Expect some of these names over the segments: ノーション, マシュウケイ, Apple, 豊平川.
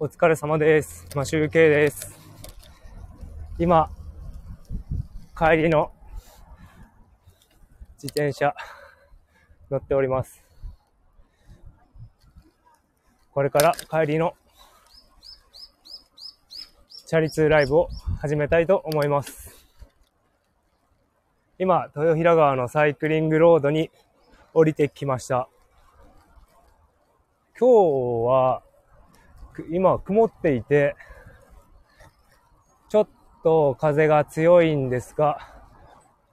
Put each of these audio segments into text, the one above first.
お疲れ様です。マシュウケイです。今、帰りの自転車乗っております。これから帰りのチャリ通ライブを始めたいと思います。今、豊平川のサイクリングロードに降りてきました。今日は、今曇っていて、ちょっと風が強いんですが、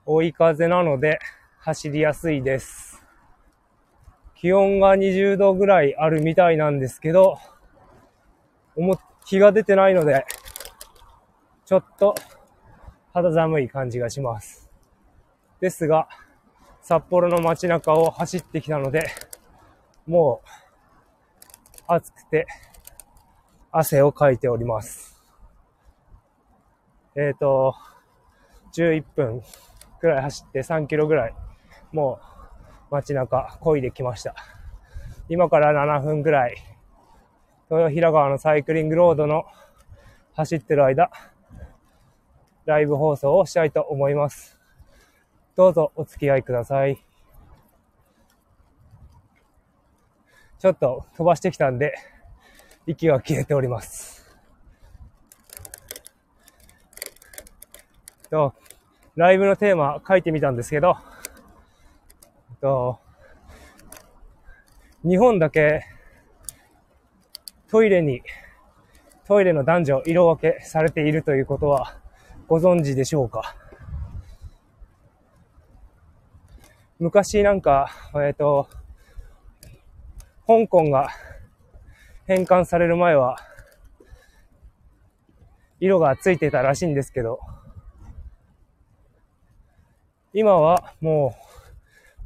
追い風なので走りやすいです。気温が20度ぐらいあるみたいなんですけど、日が出てないので、ちょっと肌寒い感じがします。ですが、札幌の街中を走ってきたので、もう暑くて、汗をかいております。11分くらい走って3キロぐらい、もう街中漕いできました。今から7分ぐらい、豊平川のサイクリングロードの走ってる間、ライブ放送をしたいと思います。どうぞお付き合いください。ちょっと飛ばしてきたんで、息が消えております。ライブのテーマ書いてみたんですけど、日本だけトイレの男女色分けされているということはご存知でしょうか。昔なんか、香港が返還される前は色がついてたらしいんですけど、今はも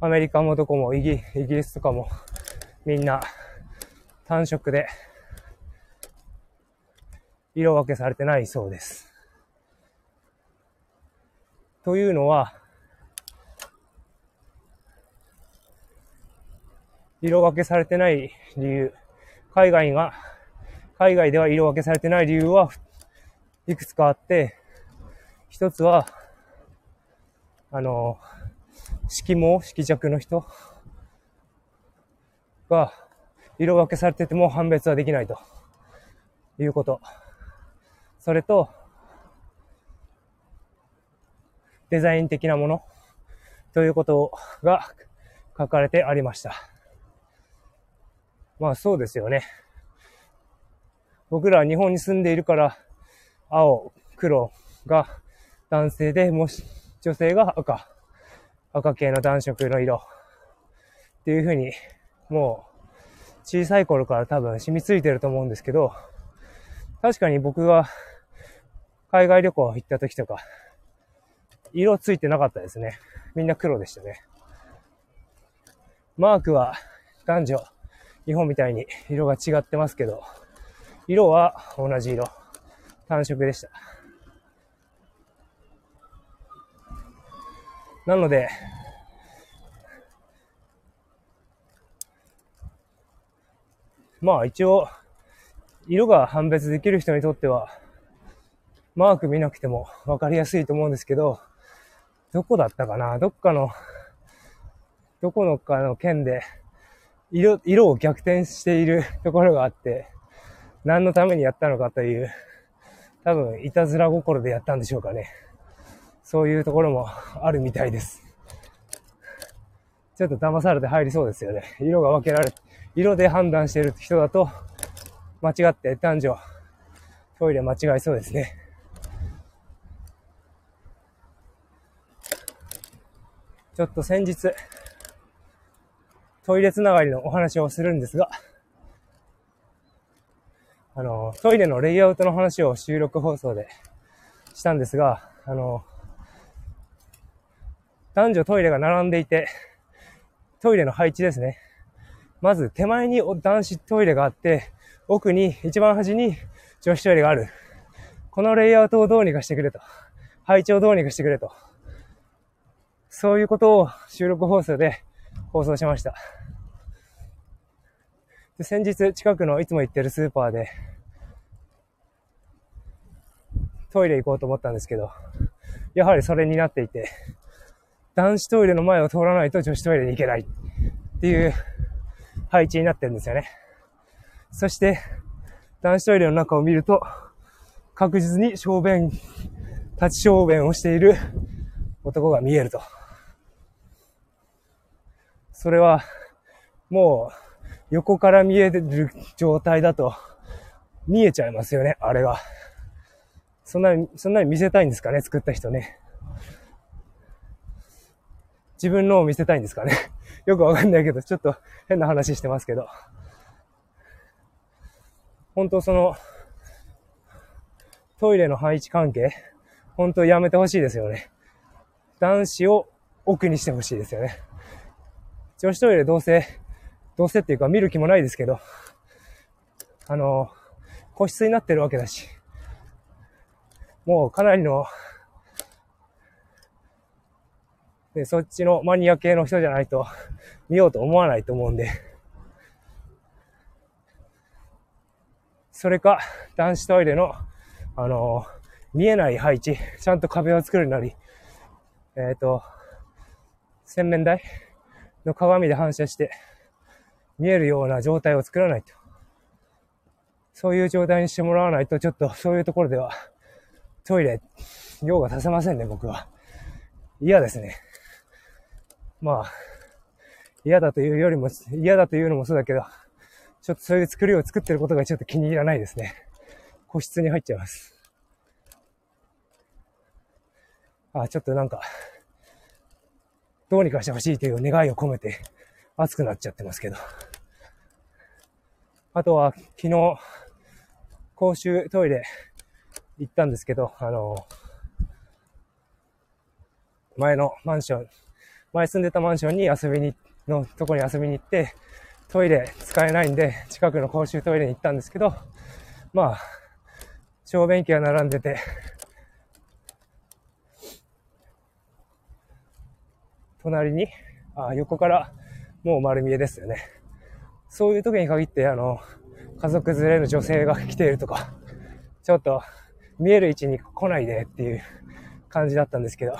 うアメリカもどこもイギリスとかもみんな単色で色分けされてないそうです。というのは、色分けされてない理由、海外では色分けされてない理由はいくつかあって、一つは、色弱の人が色分けされてても判別はできないということ。それと、デザイン的なものということが書かれてありました。まあそうですよね。僕らは日本に住んでいるから、青、黒が男性で、もし女性が赤系の暖色の色っていうふうに、もう小さい頃から多分染みついてると思うんですけど、確かに僕が海外旅行行った時とか、色ついてなかったですね。みんな黒でしたね。マークは男女、日本みたいに色が違ってますけど、色は同じ色、単色でした。なので、まあ一応、色が判別できる人にとっては、マーク見なくても分かりやすいと思うんですけど、どこだったかな？どこのかの県で、色を逆転しているところがあって、何のためにやったのかという、多分、いたずら心でやったんでしょうかね。そういうところもあるみたいです。ちょっと騙されて入りそうですよね。色で判断している人だと、間違って男女、トイレ間違えそうですね。ちょっと先日、トイレつながりのお話をするんですが、トイレのレイアウトの話を収録放送でしたんですが、男女トイレが並んでいて、トイレの配置ですね。まず手前に男子トイレがあって、一番端に女子トイレがある。このレイアウトをどうにかしてくれと。配置をどうにかしてくれと。そういうことを収録放送で放送しました。で、先日近くのいつも行ってるスーパーでトイレ行こうと思ったんですけど、やはりそれになっていて、男子トイレの前を通らないと女子トイレに行けないっていう配置になってるんですよね。そして男子トイレの中を見ると、確実に立ち小便をしている男が見えると。それはもう横から見える状態だと見えちゃいますよね、あれは。そんなに見せたいんですかね、作った人ね。自分のを見せたいんですかね。よくわかんないけど、ちょっと変な話してますけど。本当トイレの配置関係、本当やめてほしいですよね。男子を奥にしてほしいですよね。女子トイレどうせっていうか見る気もないですけど、個室になってるわけだし、もうかなりの、で、そっちのマニア系の人じゃないと見ようと思わないと思うんで、それか男子トイレの見えない配置、ちゃんと壁を作るなり、洗面台の鏡で反射して見えるような状態を作らないと、そういう状態にしてもらわないと、ちょっとそういうところではトイレ用が足せませんね、僕は。嫌ですね。まあ嫌だというのもそうだけど、ちょっとそういう作りを作ってることがちょっと気に入らないですね。個室に入っちゃいます。ちょっとなんか、どうにかしてほしいという願いを込めて熱くなっちゃってますけど。あとは昨日、公衆トイレ行ったんですけど、前住んでたマンションにとこに遊びに行って、トイレ使えないんで、近くの公衆トイレに行ったんですけど、まあ、小便器が並んでて、隣に、横からもう丸見えですよね。そういう時に限って、家族連れの女性が来ているとか、ちょっと見える位置に来ないでっていう感じだったんですけど、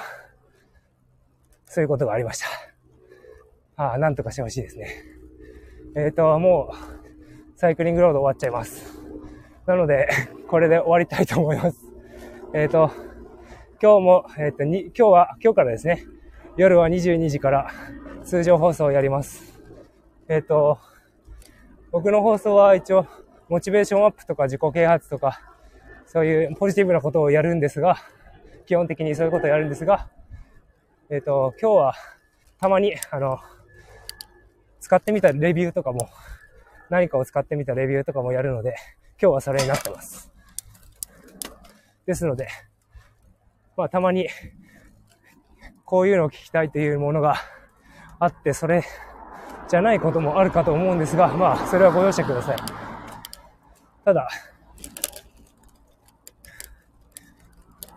そういうことがありました。なんとかしてほしいですね。もう、サイクリングロード終わっちゃいます。なので、これで終わりたいと思います。今日からですね、夜は22時から通常放送をやります。僕の放送は一応、モチベーションアップとか自己啓発とか、そういうポジティブなことをやるんですが、基本的にそういうことをやるんですが、今日は、たまに、使ってみたレビューとかも、何かを使ってみたレビューとかもやるので、今日はそれになってます。ですので、まあたまに、こういうのを聞きたいというものがあって、それじゃないこともあるかと思うんですが、まあそれはご容赦ください。ただ、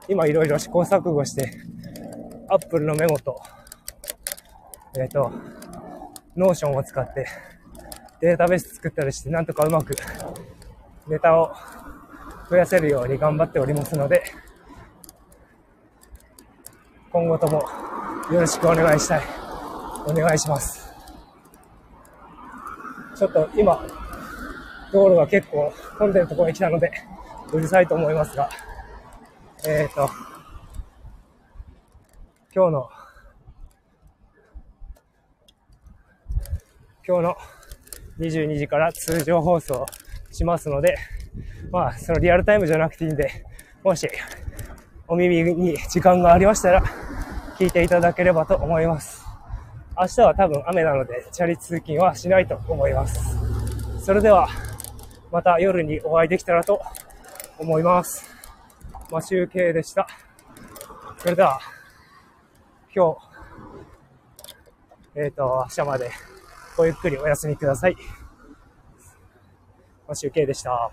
今いろいろ試行錯誤して、Apple のメモと、ノーションを使ってデータベース作ったりして、なんとかうまくネタを増やせるように頑張っておりますので、今後ともよろしくお願いします。ちょっと今、道路が結構混んでるところに来たので、うるさいと思いますが、今日の22時から通常放送しますので、まあそのリアルタイムじゃなくていいんで、もしお耳に時間がありましたら聞いていただければと思います。明日は多分雨なのでチャリ通勤はしないと思います。それではまた夜にお会いできたらと思います。マシュウケイでした。それでは今日明日までごゆっくりお休みください。マシュウケイでした。